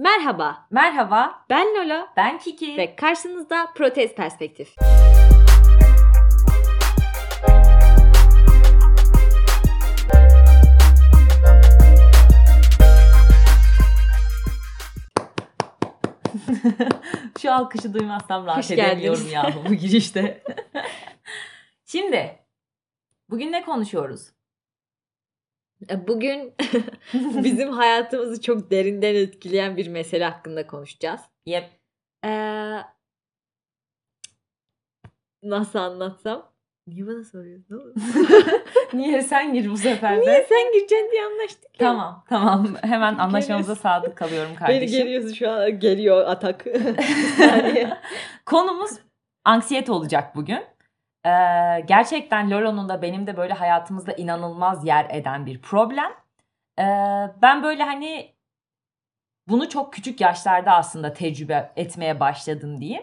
Merhaba. Ben Lola. Ben Kiki. Ve karşınızda Protez Perspektif. Şu alkışı duymazsam rahat edemiyorum yahu bu girişte. Şimdi bugün ne konuşuyoruz? Bugün bizim hayatımızı çok derinden etkileyen bir mesele hakkında konuşacağız. Yep. Nasıl anlatsam? Niye bana soruyorsun? Niye sen gir bu sefer de? Niye sen gireceksin diye anlaştık ya. Tamam. Hemen anlaşmamıza sadık kalıyorum kardeşim. Beni geliyorsun şu an. Geliyor atak. Konumuz anksiyete olacak bugün. Gerçekten Lolo'nun da benim de böyle hayatımızda inanılmaz yer eden bir problem. Ben böyle hani bunu çok küçük yaşlarda aslında tecrübe etmeye başladım diyeyim.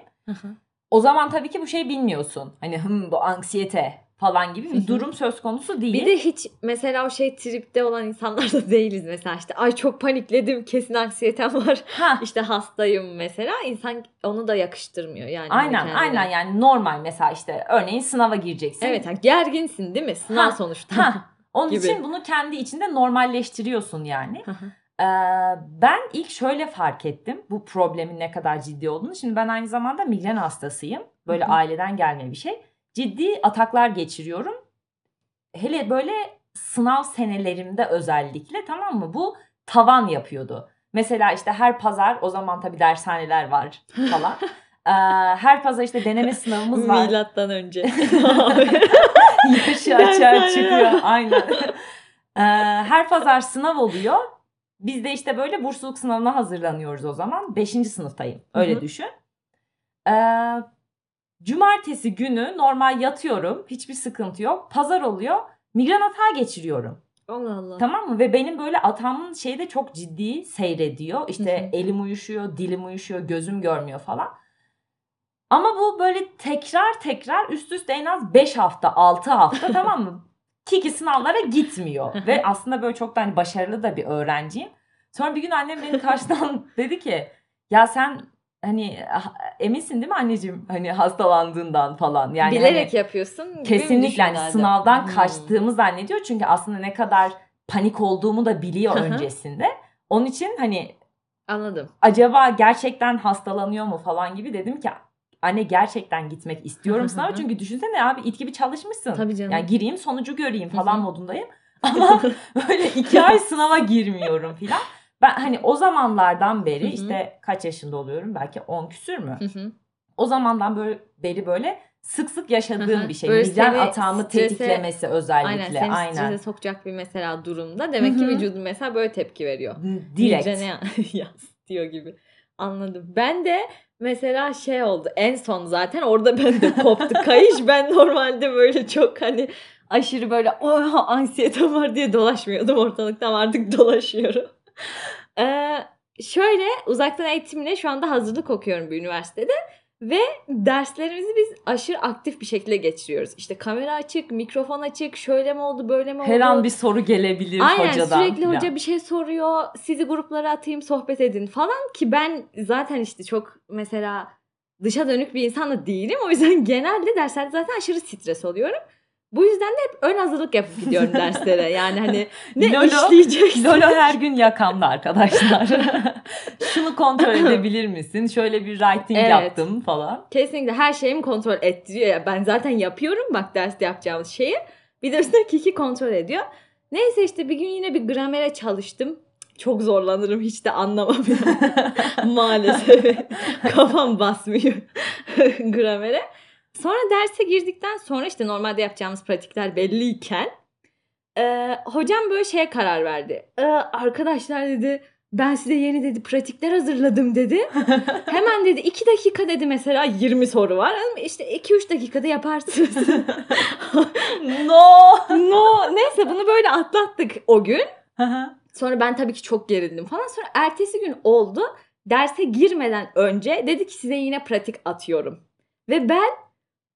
O zaman tabii ki bu şey bilmiyorsun. Hani bu anksiyete falan gibi bir durum söz konusu değil. Bir de hiç mesela o şey tripte olan insanlar da değiliz mesela işte. Ay çok panikledim kesin anksiyetem var. İşte hastayım mesela. İnsan onu da yakıştırmıyor yani. Aynen yani normal mesela işte örneğin sınava gireceksin. Evet gerginsin değil mi? Sınav sonuçta. Onun gibi. İçin bunu kendi içinde normalleştiriyorsun yani. Ben ilk şöyle fark ettim bu problemin ne kadar ciddi olduğunu. Şimdi ben aynı zamanda migren hastasıyım. Böyle aileden gelme bir şey. Ciddi ataklar geçiriyorum. Hele böyle sınav senelerimde özellikle, tamam mı? Bu tavan yapıyordu. Mesela işte her pazar, o zaman tabii dershaneler var falan. Her pazar işte deneme sınavımız var. Milattan önce. Yaşı açığa çıkıyor. Aynen. Her pazar sınav oluyor. Biz de işte böyle bursluluk sınavına hazırlanıyoruz o zaman. 5. sınıftayım. Öyle düşün. Cumartesi günü normal yatıyorum. Hiçbir sıkıntı yok. Pazar oluyor. Migren atağı geçiriyorum. Allah Allah. Tamam mı? Ve benim böyle atağımın şeyi de çok ciddi seyrediyor. İşte elim uyuşuyor, dilim uyuşuyor, gözüm görmüyor falan. Ama bu böyle tekrar üst üste en az 5 hafta, 6 hafta tamam mı? Kiki sınavlara gitmiyor. Ve aslında böyle çok da hani başarılı da bir öğrenciyim. Sonra bir gün annem beni karşıdan dedi ki ya sen... Hani eminsin değil mi anneciğim hani hastalandığından falan yani bilerek hani, yapıyorsun. Kesinlikle hani sınavdan kaçtığımı zannediyor çünkü aslında ne kadar panik olduğumu da biliyor öncesinde. Onun için hani anladım. Acaba gerçekten hastalanıyor mu falan gibi dedim ki anne gerçekten gitmek istiyorum sınava çünkü düşünsene abi it gibi çalışmışsın. Tabii canım. Yani gireyim sonucu göreyim falan modundayım ama böyle 2 ay sınava girmiyorum falan. Ben hani o zamanlardan beri işte kaç yaşında oluyorum belki 10 küsür mü? O zamandan beri böyle sık yaşadığım bir şey. Migren atağımı strese, tetiklemesi özellikle. Aynen. Strese sokacak bir mesela durumda. Demek ki vücudun mesela böyle tepki veriyor. Direkt. Migrene yansıtıyor gibi. Anladım. Ben de mesela şey oldu en son zaten orada ben de koptu kayış. Ben normalde böyle çok hani aşırı böyle anksiyete var diye dolaşmıyordum ortalıkta ama artık dolaşıyorum. Şöyle uzaktan eğitimle şu anda hazırlık okuyorum bir üniversitede ve derslerimizi biz aşırı aktif bir şekilde geçiriyoruz. İşte kamera açık, mikrofon açık, şöyle mi oldu, böyle mi oldu? Her an bir soru gelebilir hocadan. Aynen sürekli hoca bir şey soruyor, sizi gruplara atayım, sohbet edin falan ki ben zaten işte çok mesela dışa dönük bir insan da değilim. O yüzden genelde derslerde zaten aşırı stres oluyorum. Bu yüzden de hep ön hazırlık yapıp gidiyorum derslere. Yani hani ne işleyeceksin? Lolo her gün yakamda arkadaşlar. Şunu kontrol edebilir misin? Şöyle bir writing yaptım falan. Kesinlikle her şeyimi kontrol ettiriyor. Ya. Ben zaten yapıyorum bak derste yapacağımız şeyi. Bir de üstüne Kiki kontrol ediyor. Neyse işte bir gün yine bir gramere çalıştım. Çok zorlanırım hiç de anlamam. Maalesef kafam basmıyor gramere. Sonra derse girdikten sonra işte normalde yapacağımız pratikler belliyken hocam böyle şeye karar verdi. Arkadaşlar dedi ben size yeni dedi pratikler hazırladım dedi. Hemen dedi 2 dakika dedi mesela 20 soru var. İşte 2-3 dakikada yaparsınız. No. Neyse bunu böyle atlattık o gün. Sonra ben tabii ki çok gerildim falan. Sonra ertesi gün oldu. Derse girmeden önce dedi ki size yine pratik atıyorum. Ve ben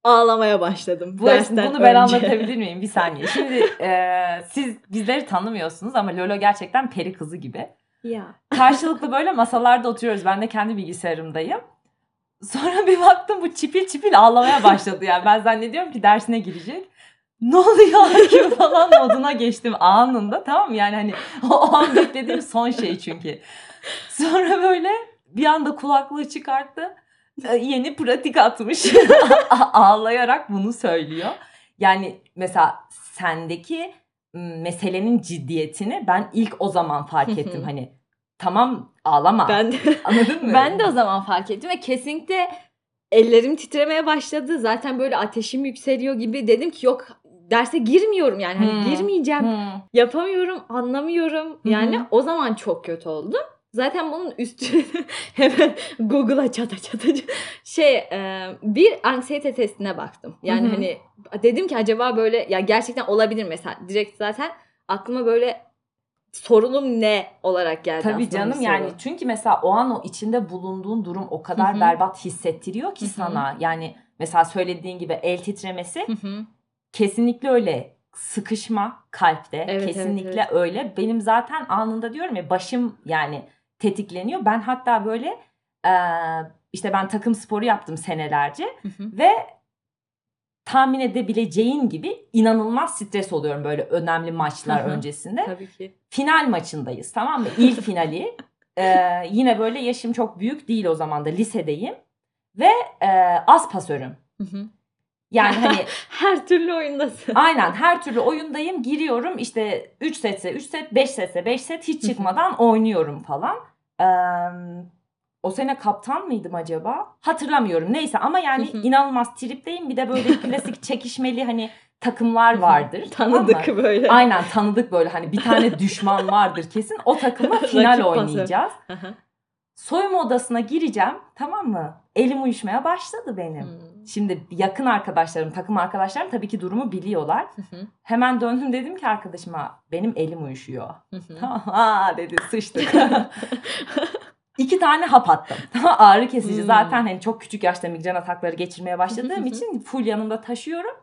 ağlamaya başladım. Bunu ben anlatabilir miyim? Bir saniye. Şimdi siz bizleri tanımıyorsunuz ama Lolo gerçekten peri kızı gibi. Ya. Karşılıklı böyle masalarda oturuyoruz. Ben de kendi bilgisayarımdayım. Sonra bir baktım bu çipil çipil ağlamaya başladı yani. Ben zannediyorum ki dersine girecek. Ne oluyor ki falan moduna geçtim anında, tamam mı? Yani hani o an beklediğim son şey çünkü. Sonra böyle bir anda kulaklığı çıkarttı. Yeni pratik atmış. Ağlayarak bunu söylüyor. Yani mesela sendeki meselenin ciddiyetini ben ilk o zaman fark ettim. Hani tamam ağlama. Ben de, anladın mı? Ben de o zaman fark ettim ve kesinlikle ellerim titremeye başladı. Zaten böyle ateşim yükseliyor gibi. Dedim ki yok, derse girmiyorum yani. Hani girmeyeceğim. Yapamıyorum, anlamıyorum. Yani o zaman çok kötü oldum. Zaten bunun üstüne hemen Google'a çata bir anksiyete testine baktım. Yani hani dedim ki acaba böyle ya gerçekten olabilir mesela. Direkt zaten aklıma böyle sorunum ne olarak geldi. Tabii canım yani çünkü mesela o an o içinde bulunduğun durum o kadar berbat hissettiriyor ki sana. Yani mesela söylediğin gibi el titremesi kesinlikle öyle. Sıkışma kalpte kesinlikle öyle. Benim zaten anında diyorum ya başım yani tetikleniyor. Ben hatta böyle işte ben takım sporu yaptım senelerce ve tahmin edebileceğin gibi inanılmaz stres oluyorum böyle önemli maçlar öncesinde. Tabii ki. Final maçındayız, tamam mı? İlk finali. Yine böyle yaşım çok büyük değil o zaman da, lisedeyim ve az pasörüm. Yani hani her türlü oyundasın. Aynen, her türlü oyundayım. Giriyorum işte 3 setse 3 set, 5 setse 5 set, hiç çıkmadan oynuyorum falan. O sene kaptan mıydım acaba? Hatırlamıyorum. Neyse ama yani inanılmaz tripteyim. Bir de böyle klasik çekişmeli hani takımlar vardır. Tanıdık ama, böyle. Aynen tanıdık böyle hani bir tane düşman vardır kesin. O takımla final oynayacağız. Soyunma odasına gireceğim, tamam mı? Elim uyuşmaya başladı benim. Şimdi yakın arkadaşlarım, takım arkadaşlarım tabii ki durumu biliyorlar. Hemen döndüm, dedim ki arkadaşıma benim elim uyuşuyor. Ha dedi, sıçtık. 2 tane hap attım. Ağrı kesici zaten hani çok küçük yaşta migren atakları geçirmeye başladığım için full yanımda taşıyorum.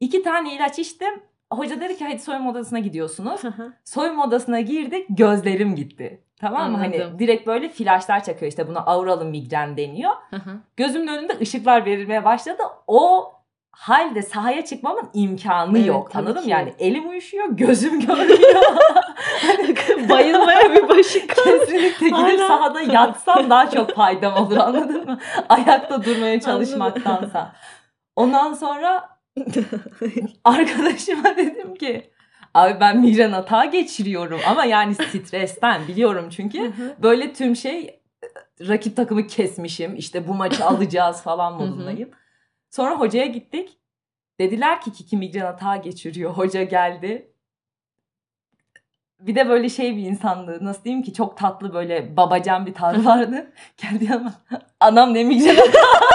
2 tane ilaç içtim. Hoca dedi ki hadi soyunma odasına gidiyorsunuz. Soyunma odasına girdik, gözlerim gitti. Tamam mı? Hani direkt böyle flaşlar çakıyor, işte buna aural migren deniyor. Gözümün önünde ışıklar verilmeye başladı. O halde sahaya çıkmamın imkanı yok. Anladın mı? Yani elim uyuşuyor, gözüm görmüyor. Bayılmaya bir başı kaldı. Kesinlikle gidip sahada yatsam daha çok faydam olur, anladın mı? Ayakta durmaya çalışmaktansa. Ondan sonra arkadaşıma dedim ki abi ben migren atağı geçiriyorum ama yani stresten, biliyorum çünkü böyle tüm şey, rakip takımı kesmişim işte bu maçı alacağız falan modundayım. Sonra hocaya gittik, dediler ki Kiki migren atağı geçiriyor. Hoca geldi, bir de böyle şey bir insandı, nasıl diyeyim ki, çok tatlı böyle babacan bir tarzı vardı. Geldi yanıma, anam ne migren atağı.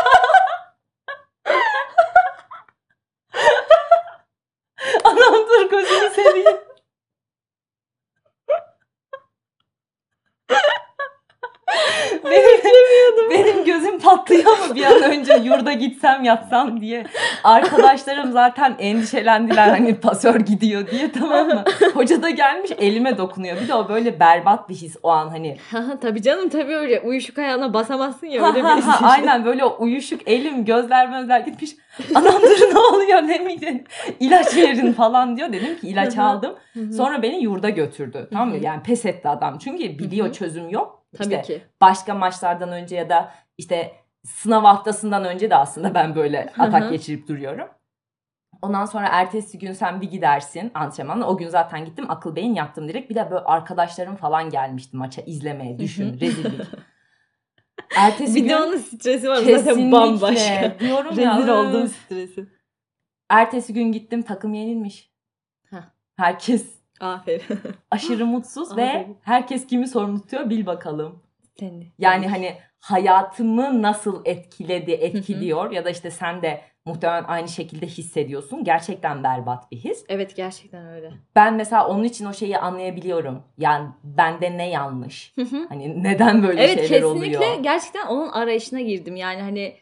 Benim gözüm patlıyor mu bir an önce yurda gitsem yatsam diye. Arkadaşlarım zaten endişelendiler hani pasör gidiyor diye, tamam mı? Hoca da gelmiş elime dokunuyor. Bir de o böyle berbat bir his o an hani. Tabii canım, tabii öyle uyuşuk ayağına basamazsın ya, öyle bir his. Aynen böyle uyuşuk elim, gözler gitmiş. Anamdır ne oluyor, ne miydi? İlaç verin falan diyor. Dedim ki ilaç aldım. Sonra beni yurda götürdü, tamam mı? Yani pes etti adam. Çünkü biliyor çözüm yok. İşte tabii ki. Başka maçlardan önce ya da işte sınav haftasından önce de aslında ben böyle atak geçirip duruyorum. Ondan sonra ertesi gün sen bir gidersin antrenmanla. O gün zaten gittim, akıl beyin yaptım direkt. Bir de böyle arkadaşlarım falan gelmişti maça izlemeye, düşün rezillik. Ertesi bir gün, de onun stresi var zaten bambaşka. Diyorum rezil ya, olduğum stresi. Ertesi gün gittim, takım yenilmiş. Herkes aferin. Aşırı mutsuz ve herkes kimi sorumlu tutuyor bil bakalım. Seni. Yani hani hayatımı nasıl etkiliyor ya da işte sen de muhtemelen aynı şekilde hissediyorsun. Gerçekten berbat bir his. Evet, gerçekten öyle. Ben mesela onun için o şeyi anlayabiliyorum. Yani bende ne yanlış? Hani neden böyle şeyler oluyor? Evet, kesinlikle gerçekten onun arayışına girdim. Yani hani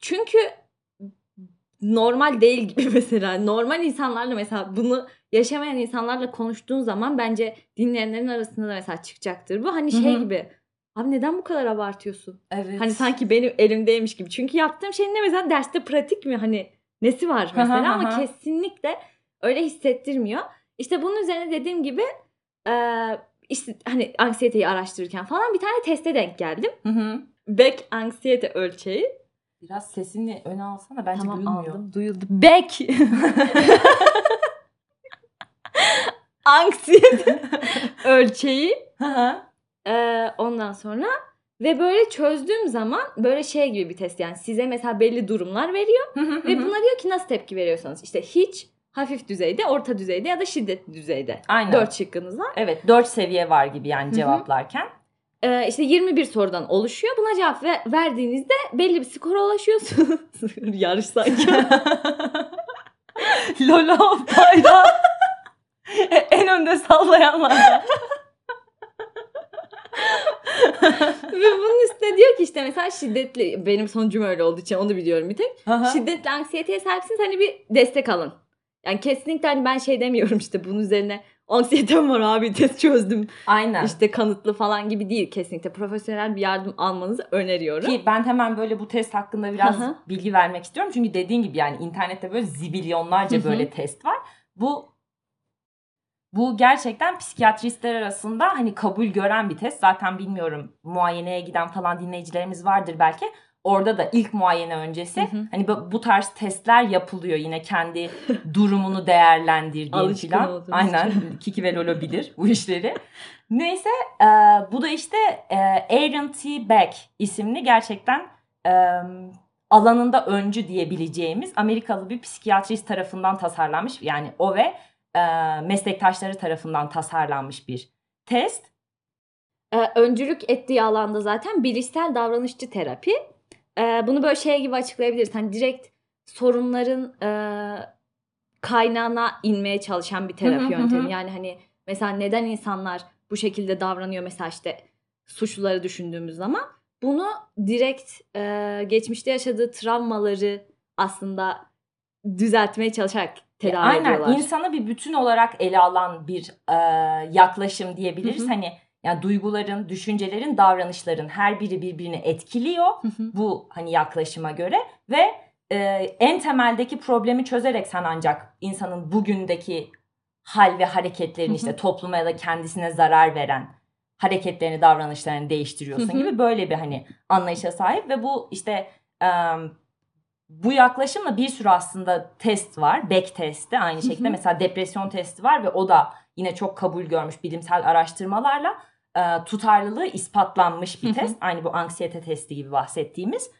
çünkü normal değil gibi mesela. Normal insanlarla mesela bunu yaşamayan insanlarla konuştuğun zaman bence dinleyenlerin arasında da mesela çıkacaktır. Bu hani şey gibi. Abi neden bu kadar abartıyorsun? Evet. Hani sanki benim elimdeymiş gibi. Çünkü yaptığım şey ne mesela, derste pratik mi? Hani nesi var mesela ama kesinlikle öyle hissettirmiyor. İşte bunun üzerine dediğim gibi işte hani anksiyeteyi araştırırken falan bir tane teste denk geldim. Beck Anksiyete Ölçeği. Biraz sesini öne alsana, bence tamam, duyulmuyor. Aldım, duyuldu. Beck! Anksiyete Ölçeği. Ondan sonra ve böyle çözdüğüm zaman böyle şey gibi bir test, yani size mesela belli durumlar veriyor ve buna diyor ki nasıl tepki veriyorsanız işte hiç, hafif düzeyde, orta düzeyde ya da şiddetli düzeyde. Aynen. 4 şıkkınız var. Evet, 4 seviye var gibi yani cevaplarken. İşte 21 sorudan oluşuyor. Buna cevap verdiğinizde belli bir skora ulaşıyorsunuz. Yarış sanki. Lola bayrağı. En önde sallayanlar. Ve bunun üstüne diyor ki işte mesela şiddetli, benim sonucum öyle olduğu için onu biliyorum bir tek. Şiddetli anksiyeteye sahipsiniz, hani bir destek alın. Yani kesinlikle hani ben şey demiyorum işte bunun üzerine anksiyetem var abi test çözdüm. Aynen. İşte kanıtlı falan gibi değil, kesinlikle profesyonel bir yardım almanızı öneriyorum. Ki ben hemen böyle bu test hakkında biraz bilgi vermek istiyorum. Çünkü dediğin gibi yani internette böyle zibilyonlarca böyle test var. Bu gerçekten psikiyatristler arasında hani kabul gören bir test. Zaten bilmiyorum, muayeneye giden falan dinleyicilerimiz vardır belki. Orada da ilk muayene öncesi hani bu tarz testler yapılıyor, yine kendi durumunu değerlendirdiğin falan. Aynen. Kiki ve Lolo bilir bu işleri. Neyse bu da işte Aaron T. Beck isimli gerçekten alanında öncü diyebileceğimiz Amerikalı bir psikiyatrist tarafından tasarlanmış. Yani o ve meslektaşları tarafından tasarlanmış bir test. Öncülük ettiği alanda zaten bilişsel davranışçı terapi. Bunu böyle şey gibi açıklayabiliriz. Hani direkt sorunların kaynağına inmeye çalışan bir terapi yöntemi. Yani hani mesela neden insanlar bu şekilde davranıyor, mesela işte suçluları düşündüğümüz zaman bunu direkt geçmişte yaşadığı travmaları aslında düzeltmeye çalışarak tedavi ediyorlar. Aynen, insanı bir bütün olarak ele alan bir yaklaşım diyebiliriz. Hani yani duyguların, düşüncelerin, davranışların her biri birbirini etkiliyor bu hani yaklaşıma göre ve en temeldeki problemi çözerek sen ancak insanın bugündeki hal ve hareketlerini işte topluma ya da kendisine zarar veren hareketlerini, davranışlarını değiştiriyorsun gibi böyle bir hani anlayışa sahip ve bu işte bu yaklaşımla bir sürü aslında test var. Beck testi aynı şekilde mesela depresyon testi var ve o da yine çok kabul görmüş bilimsel araştırmalarla tutarlılığı ispatlanmış bir test. Aynı bu anksiyete testi gibi bahsettiğimiz.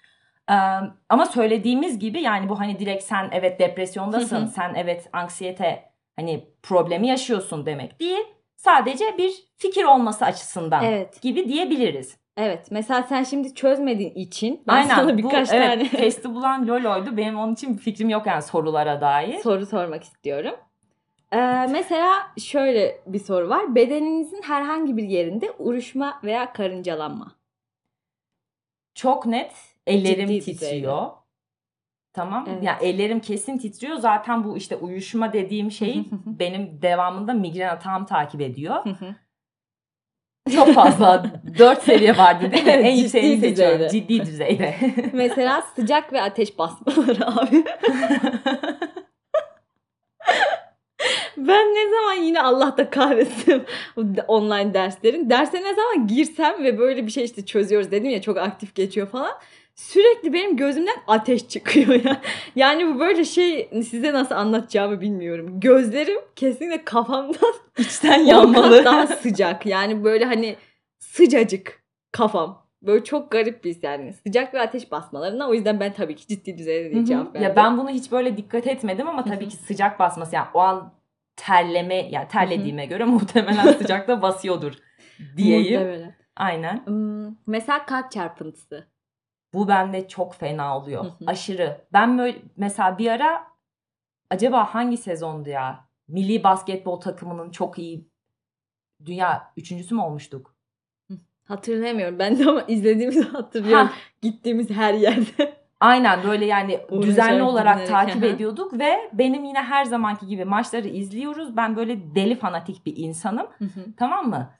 Ama söylediğimiz gibi yani bu hani direkt sen evet depresyondasın, sen evet anksiyete hani problemi yaşıyorsun demek değil. Sadece bir fikir olması açısından gibi diyebiliriz. Evet, mesela sen şimdi çözmediğin için ben sana birkaç tane... testi bulan Lolo'ydu. Benim onun için bir fikrim yok yani sorulara dair. Soru sormak istiyorum. Mesela şöyle bir soru var. Bedeninizin herhangi bir yerinde uruşma veya karıncalanma. Çok net. Ellerim titriyor. Tamam. Evet. Yani ellerim kesin titriyor. Zaten bu işte uyuşma dediğim şey benim devamında migren atağım takip ediyor. Çok fazla. 4 seviye vardı değil mi? En yükseğini seçiyorum. Ciddi düzeyde. Mesela sıcak ve ateş basmaları abi. Ben ne zaman yine Allah da kahretsin online derslerin. Derse ne zaman girsem ve böyle bir şey işte çözüyoruz dedim ya, çok aktif geçiyor falan. Sürekli benim gözümden ateş çıkıyor ya. Yani bu böyle şey, size nasıl anlatacağımı bilmiyorum. Gözlerim kesinlikle kafamdan içten yanmalı. Daha sıcak yani böyle hani sıcacık kafam. Böyle çok garip bir his yani. Sıcak ve ateş basmalarına. O yüzden ben tabii ki ciddi düzeyde diyeceğim. Ya ben bunu hiç böyle dikkat etmedim ama tabii ki sıcak basması yani o an terleme, yani terlediğime göre muhtemelen sıcakta basıyordur diyeyim. Muhtemelen. Aynen. Mesela kalp çarpıntısı. Bu bende çok fena oluyor. Aşırı. Ben böyle mesela bir ara acaba hangi sezondu ya? Milli basketbol takımının çok iyi dünya üçüncüsü mü olmuştuk? Hatırlamıyorum. Ben de ama izlediğimizi hatırlıyorum. Gittiğimiz her yerde. Aynen böyle yani düzenli olarak takip ediyorduk ve benim yine her zamanki gibi maçları izliyoruz. Ben böyle deli fanatik bir insanım. Tamam mı?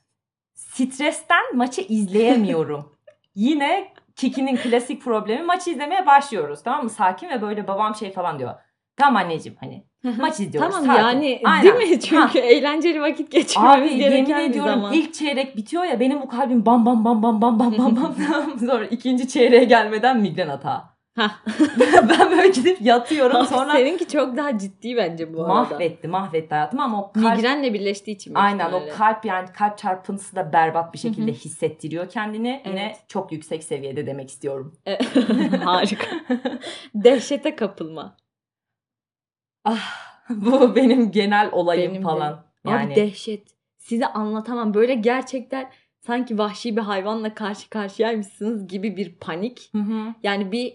Stresten maçı izleyemiyorum. Yine Kiki'nin klasik problemi, maçı izlemeye başlıyoruz. Tamam mı? Sakin ve böyle babam şey falan diyor. Tamam anneciğim hani maç izliyoruz. Tamam sakin. Yani aynen. Değil mi? Çünkü eğlenceli vakit geçirmemiz gereken bir zaman. Abi yemin ediyorum ilk çeyrek bitiyor ya benim bu kalbim bam bam bam bam bam bam bam bam. Sonra ikinci çeyreğe gelmeden migren atağı. Ben böyle gidip yatıyorum. Sonra seninki çok daha ciddi bence bu arada. Mahvetti hayatımı ama o kalp... Migrenle birleştiği için. Aynen o kalp yani kalp çarpıntısı da berbat bir şekilde hissettiriyor kendini. Evet. Yine çok yüksek seviyede demek istiyorum. Harika. Dehşete kapılma. Ah, bu benim genel olayım benim falan. Yani... Abi dehşet. Size anlatamam. Böyle gerçekten sanki vahşi bir hayvanla karşı karşıyaymışsınız gibi bir panik. Hı-hı. Yani bir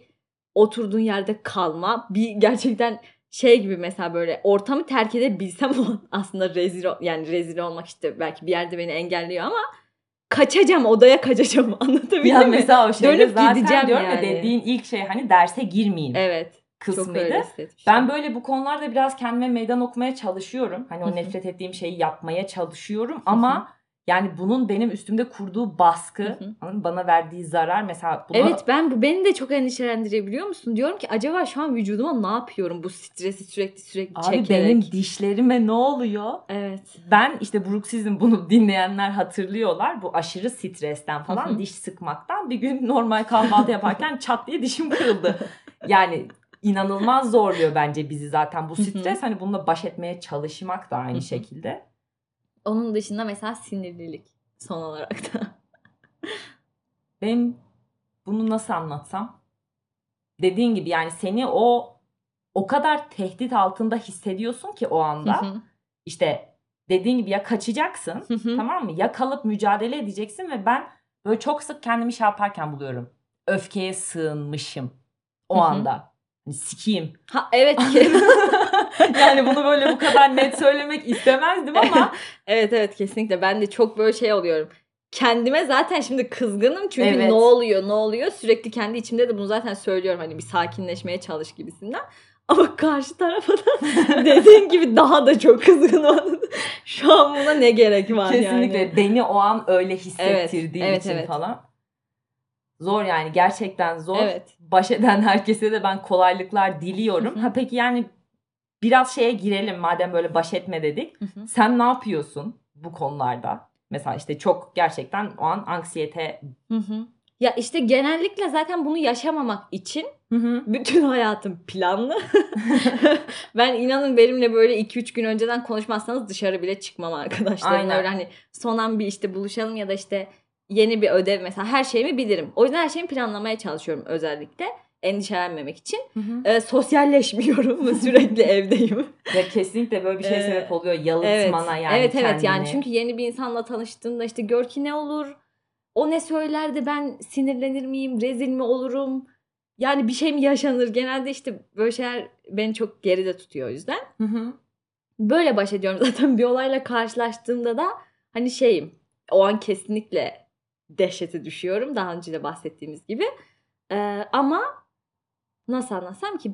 oturduğun yerde kalma. Bir gerçekten şey gibi mesela böyle ortamı terk edebilsem aslında rezil olmak işte belki bir yerde beni engelliyor ama kaçacağım odaya kaçacağım anlatabildim ya mi? Mesela o şeyde dönüp gideceğim diyorum yani. Ya dediğin ilk şey hani derse girmeyeyim. Evet. Kısmıydı. Ben böyle bu konularda biraz kendime meydan okumaya çalışıyorum. Hani o nefret ettiğim şeyi yapmaya çalışıyorum ama yani bunun benim üstümde kurduğu baskı, bana verdiği zarar mesela. Buna... Evet bu beni de çok endişelendiriyor biliyor musun? Diyorum ki acaba şu an vücuduma ne yapıyorum bu stresi sürekli abi çekerek. Abi benim dişlerime ne oluyor? Evet. Ben işte bruksizm bunu dinleyenler hatırlıyorlar. Bu aşırı stresten falan diş sıkmaktan bir gün normal kahvaltı yaparken çat diye dişim kırıldı. Yani... İnanılmaz zorluyor bence bizi zaten bu stres. Hani bununla baş etmeye çalışmak da aynı şekilde. Onun dışında mesela sinirlilik son olarak da. Ben bunu nasıl anlatsam? Dediğin gibi yani seni o kadar tehdit altında hissediyorsun ki o anda. İşte dediğin gibi ya kaçacaksın tamam mı? Ya kalıp mücadele edeceksin ve ben böyle çok sık kendimi şey yaparken buluyorum. Öfkeye sığınmışım o anda. Sikiyim. Ha evet. Yani bunu böyle bu kadar net söylemek istemezdim ama evet kesinlikle ben de çok böyle şey oluyorum. Kendime zaten şimdi kızgınım çünkü evet. ne oluyor sürekli kendi içimde de bunu zaten söylüyorum hani bir sakinleşmeye çalış gibisinden. Ama karşı tarafa da dediğin gibi daha da çok kızgınım. Şu an buna ne gerek var kesinlikle yani. Beni o an öyle hissettirdiği için falan. Zor yani gerçekten zor. Evet. Baş eden herkese de ben kolaylıklar diliyorum. Peki yani biraz şeye girelim madem böyle baş etme dedik. Sen ne yapıyorsun bu konularda? Mesela işte çok gerçekten o an anksiyete... Ya işte genellikle zaten bunu yaşamamak için bütün hayatım planlı. Ben inanın benimle böyle 2-3 gün önceden konuşmazsanız dışarı bile çıkmam arkadaşlarım. Öyle hani son an bir işte buluşalım ya da işte... Yeni bir ödev mesela her şeyimi bilirim. O yüzden her şeyimi planlamaya çalışıyorum özellikle. Endişelenmemek için. Sosyalleşmiyorum. Sürekli evdeyim. Ya kesinlikle böyle bir şey sebep oluyor. Yalıtmana yani kendini. Yani çünkü yeni bir insanla tanıştığında işte gör ki ne olur? O ne söyler de ben sinirlenir miyim? Rezil mi olurum? Yani bir şey mi yaşanır? Genelde işte böyle şeyler beni çok geride tutuyor o yüzden. Böyle baş ediyorum zaten bir olayla karşılaştığımda da hani şeyim. O an kesinlikle dehşete düşüyorum. Daha önce de bahsettiğimiz gibi. Ama nasıl anlatsam ki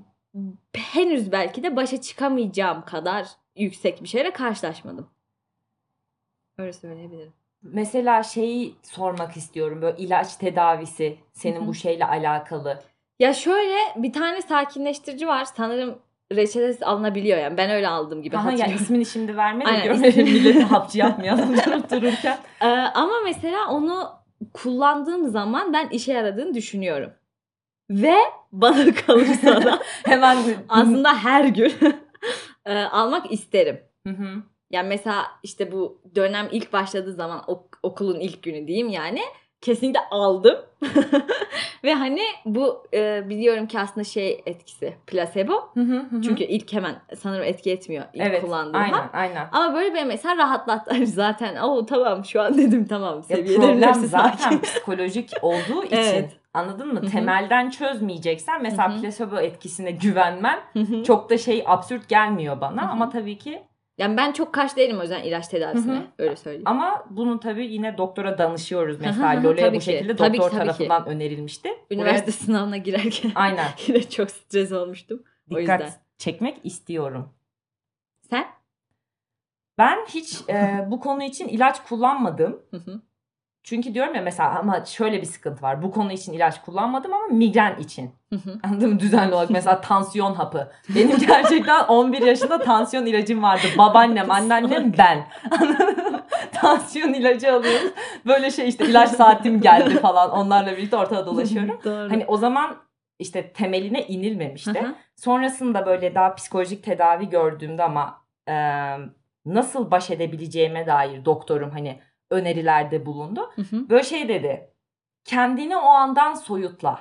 henüz belki de başa çıkamayacağım kadar yüksek bir şeyle karşılaşmadım. Öyle söyleyebilirim. Mesela şeyi sormak istiyorum. Böyle ilaç tedavisi senin bu şeyle alakalı. Ya şöyle bir tane sakinleştirici var. Sanırım reçetesiz alınabiliyor yani. Ben öyle aldım gibi hatırlıyorum. Yani ismini şimdi verme de görmeyelim. Milleti hapçı yapmayalım dururken. Ama mesela onu kullandığım zaman ben işe yaradığını düşünüyorum. Ve bana kalırsa da hemen aslında her gün almak isterim. Yani mesela işte bu dönem ilk başladığı zaman okulun ilk günü diyeyim yani. Kesinlikle aldım. Ve hani bu biliyorum ki aslında şey etkisi placebo. Çünkü ilk hemen sanırım etki etmiyor ilk kullandığımda. Aynen. Ama böyle ben mesela rahatlattım zaten. Tamam şu an dedim tamam. Problem zaten psikolojik olduğu için. Anladın mı? Temelden çözmeyeceksen mesela placebo etkisine güvenmen çok da absürt gelmiyor bana. Ama tabii ki Yani ben çok karşı değilim o yüzden ilaç tedavisine. Hı-hı. Öyle söyleyeyim. Ama bunu tabii yine doktora danışıyoruz mesela. Lola'ya bu şekilde doktor tarafından önerilmişti. Üniversite sınavına girerken aynen. yine çok stres olmuştum. Dikkat çekmek istiyorum. Sen? Ben hiç bu konu için ilaç kullanmadım. Hı-hı. Çünkü diyorum ya mesela ama şöyle bir sıkıntı var. Bu konu için ilaç kullanmadım ama migren için. Hı-hı. Anladın mı? Düzenli olarak mesela tansiyon hapı. Benim gerçekten 11 yaşında tansiyon ilacım vardı. Babaannem, anneannem, ben. Tansiyon ilacı alıyoruz. Böyle şey işte ilaç saatim geldi falan. Onlarla birlikte ortada dolaşıyorum. Hani o zaman işte temeline inilmemişti. Hı-hı. Sonrasında böyle daha psikolojik tedavi gördüğümde ama nasıl baş edebileceğime dair doktorum hani önerilerde bulundu. Hı hı. Böyle şey dedi. Kendini o andan soyutla.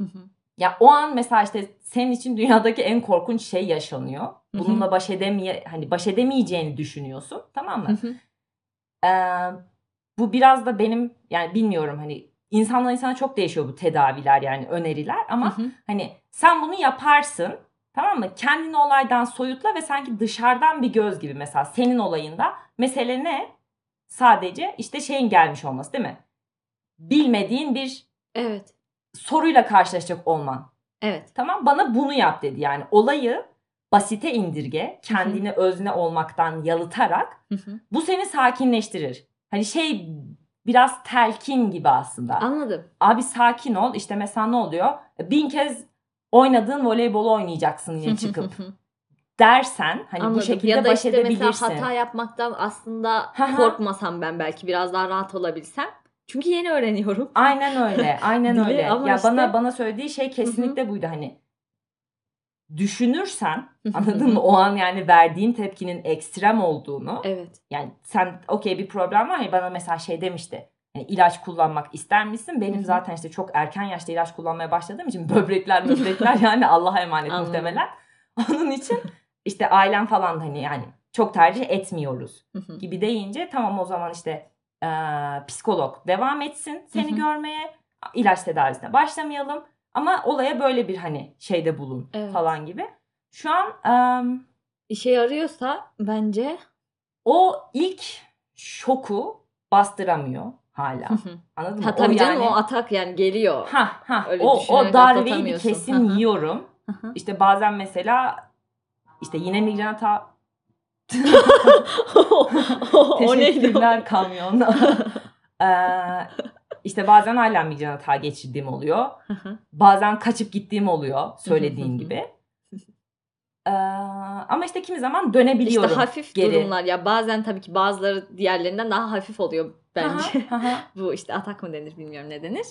Hı hı. Ya o an mesela işte senin için dünyadaki en korkunç şey yaşanıyor. Hı hı. Bununla baş edemeyeceğini düşünüyorsun. Tamam mı? Hı hı. Bu biraz da benim yani bilmiyorum hani insandan insana çok değişiyor bu tedaviler yani öneriler ama hı hı. hani sen bunu yaparsın. Tamam mı? Kendini olaydan soyutla ve sanki dışarıdan bir göz gibi mesela senin olayında mesele ne? Sadece işte şeyin gelmiş olması değil mi? Bilmediğin bir evet. soruyla karşılaşacak olman. Evet. Tamam bana bunu yap dedi. Yani olayı basite indirge, kendini hı-hı. özne olmaktan yalıtarak hı-hı. bu seni sakinleştirir. Hani şey biraz telkin gibi aslında. Anladım. Abi sakin ol işte mesela ne oluyor? 1000 kez oynadığın voleybolu oynayacaksın yine çıkıp. Dersen hani anladım. Bu şekilde ya da baş işte edebilirsin. Mesela hata yapmaktan aslında korkmasam ben belki biraz daha rahat olabilsem. Çünkü yeni öğreniyorum. Aynen öyle. Aynen öyle. Ya işte... bana söylediği şey kesinlikle hı-hı. buydu hani. Düşünürsen anladın mı? O an yani verdiğin tepkinin ekstrem olduğunu. Evet. Yani sen okey bir problem var ya bana mesela şey demişti. Yani ilaç kullanmak ister misin? Benim hı-hı. zaten işte çok erken yaşta ilaç kullanmaya başladığım için böbrekler yani Allah'a emanet muhtemelen. Onun için İşte ailem falan hani yani çok tercih etmiyoruz hı-hı. gibi deyince tamam o zaman işte psikolog devam etsin seni hı-hı. görmeye ilaç tedavisine başlamayalım ama olaya böyle bir hani şeyde bulun evet. falan gibi. Şu an işe yarıyorsa bence o ilk şoku bastıramıyor hala. Hı-hı. Anladın mı? Tabii canım yani... o atak yani geliyor. Öyle o darbeyi bir kesin hı-hı. yiyorum. Hı-hı. İşte bazen mesela İşte yine migren hata. Teşekkürler kamyonda. İşte bazen hala migren hata geçirdiğim oluyor. Bazen kaçıp gittiğim oluyor. Söylediğin gibi. Ama işte kimi zaman dönebiliyorum. İşte hafif geri. Durumlar ya bazen tabii ki bazıları diğerlerinden daha hafif oluyor bence. Bu işte atak mı denir bilmiyorum ne denir.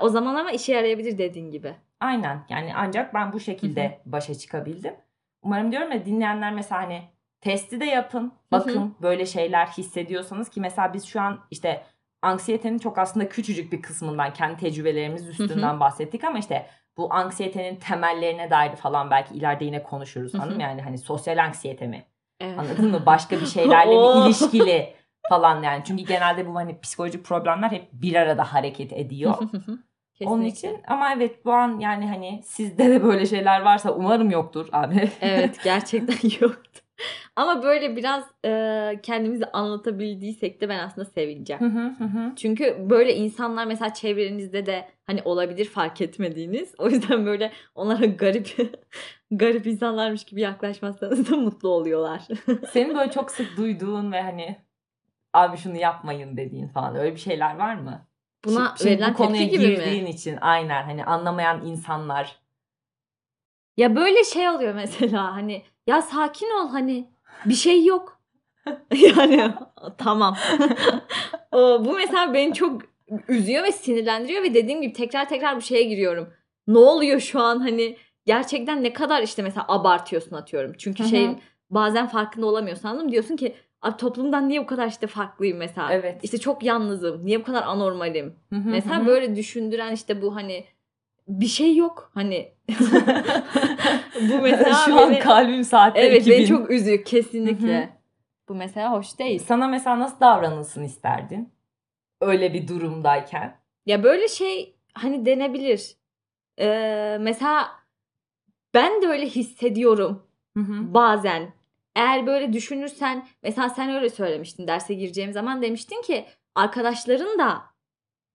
O zaman ama işe yarayabilir dediğin gibi. Aynen yani ancak ben bu şekilde başa çıkabildim. Umarım diyorum ya dinleyenler mesela hani testi de yapın. Bakın hı-hı. böyle şeyler hissediyorsanız ki mesela biz şu an işte anksiyetenin çok aslında küçücük bir kısmından kendi tecrübelerimiz üstünden hı-hı. bahsettik ama işte bu anksiyetenin temellerine dair falan belki ileride yine konuşuruz hı-hı. hanım yani hani sosyal anksiyete mi? Evet. Anladın mı? Başka bir şeylerle bir ilişkili falan yani. Çünkü genelde bu hani psikolojik problemler hep bir arada hareket ediyor. Hı-hı. Kesinlikle. Onun için ama evet bu an yani hani sizde de böyle şeyler varsa umarım yoktur abi. Evet gerçekten yoktu. Ama böyle biraz kendimizi anlatabildiysek de ben aslında sevineceğim. Hı hı. Çünkü böyle insanlar mesela çevrenizde de hani olabilir fark etmediğiniz. O yüzden böyle onlara garip insanlarmış gibi yaklaşmazsanız da mutlu oluyorlar. Senin böyle çok sık duyduğun ve hani abi şunu yapmayın dediğin falan öyle bir şeyler var mı? Buna verilen tepki gibi girdiğin mi? İçin aynen hani anlamayan insanlar. Ya böyle şey oluyor mesela hani ya sakin ol hani bir şey yok. Yani tamam. Bu mesela beni çok üzüyor ve sinirlendiriyor ve dediğim gibi tekrar bu şeye giriyorum. Ne oluyor şu an hani gerçekten ne kadar işte mesela abartıyorsun atıyorum. Çünkü hı-hı. şeyin bazen farkında olamıyorsun anladın mı? Diyorsun ki abi toplumdan niye bu kadar işte farklıyım mesela? Evet. İşte çok yalnızım. Niye bu kadar anormalim? Hı-hı, mesela hı-hı. böyle düşündüren işte bu hani bir şey yok. Hani bu mesela şu an beni, kalbim saatte evet, 2000. Evet beni çok üzüyor kesinlikle. Hı-hı. Bu mesela hoş değil. Sana mesela nasıl davranılsın isterdin? Öyle bir durumdayken. Ya böyle şey hani denebilir. Mesela ben de öyle hissediyorum. Hı-hı. Bazen. Eğer böyle düşünürsen, mesela sen öyle söylemiştin derse gireceğim zaman, demiştin ki arkadaşların da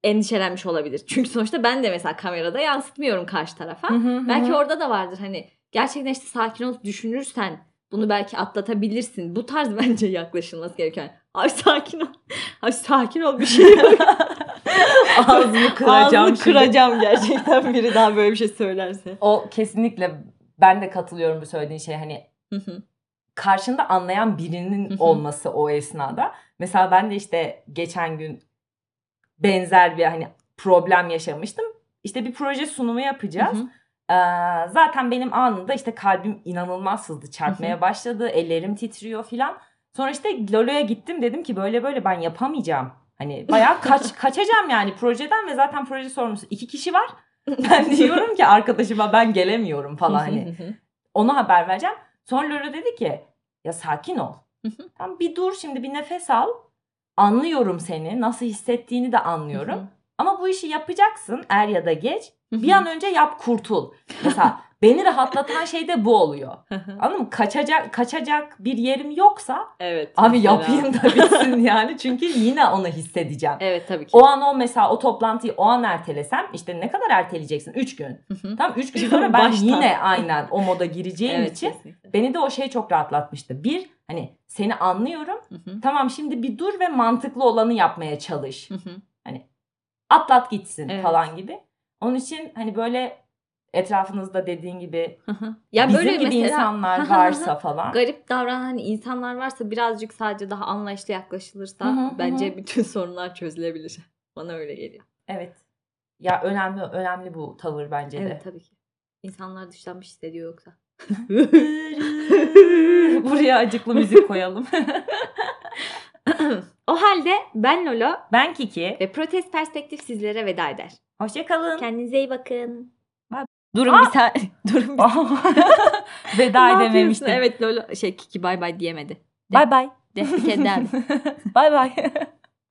endişelenmiş olabilir. Çünkü sonuçta ben de mesela kamerada yansıtmıyorum karşı tarafa. Belki orada da vardır hani gerçekten işte sakin olup düşünürsen bunu belki atlatabilirsin. Bu tarz bence yaklaşılması gereken. Ay sakin ol. Ay sakin ol, bir şey yok. Ağzını kıracağım gerçekten biri daha böyle bir şey söylerse. O kesinlikle, ben de katılıyorum bu söylediğin şey hani. Karşında anlayan birinin olması o esnada. Mesela ben de işte geçen gün benzer bir hani problem yaşamıştım. İşte bir proje sunumu yapacağız. Zaten benim anında işte kalbim inanılmaz hızlı çarpmaya başladı. Ellerim titriyor filan. Sonra işte Lolo'ya gittim, dedim ki böyle ben yapamayacağım. Hani bayağı kaçacağım yani projeden ve zaten proje sorumlusu 2 kişi var. Ben diyorum ki arkadaşıma ben gelemiyorum falan hani. Ona haber vereceğim. Sonra Lolo dedi ki ya sakin ol. Tamam, bir dur şimdi, bir nefes al. Anlıyorum seni. Nasıl hissettiğini de anlıyorum. Ama bu işi yapacaksın er ya da geç. Bir an önce yap, kurtul. Mesela beni rahatlatan şey de bu oluyor. Anladın mı? Kaçacak bir yerim yoksa evet, abi yapayım da bitsin yani. Çünkü yine onu hissedeceğim. Evet tabii ki. O an o mesela o toplantıyı o an ertelesem işte ne kadar erteleyeceksin? 3 gün. Tam 3 gün sonra ben yine aynen o moda gireceğim evet, için kesinlikle. Beni de o şey çok rahatlatmıştı. Bir hani seni anlıyorum. Tamam şimdi bir dur ve mantıklı olanı yapmaya çalış. Hani atlat gitsin evet. falan gibi. Onun için hani böyle etrafınızda dediğin gibi ya bizim böyle gibi mesela, insanlar varsa falan. Garip davranan hani insanlar varsa birazcık sadece daha anlayışlı yaklaşılırsa bence bütün sorunlar çözülebilir. Bana öyle geliyor. Evet. Ya önemli bu tavır bence de. Evet tabii ki. İnsanlar dışlanmış hissediyor yoksa. Buraya acıklı müzik koyalım. O halde ben Lolo, ben Kiki ve Protez Perspektif sizlere veda eder. Hoşçakalın. Kendinize iyi bakın. Durun bir saniye. Veda edememiştim. Evet Lolo Kiki bay bay diyemedi. Bay bay. Destek eder. Bay bay.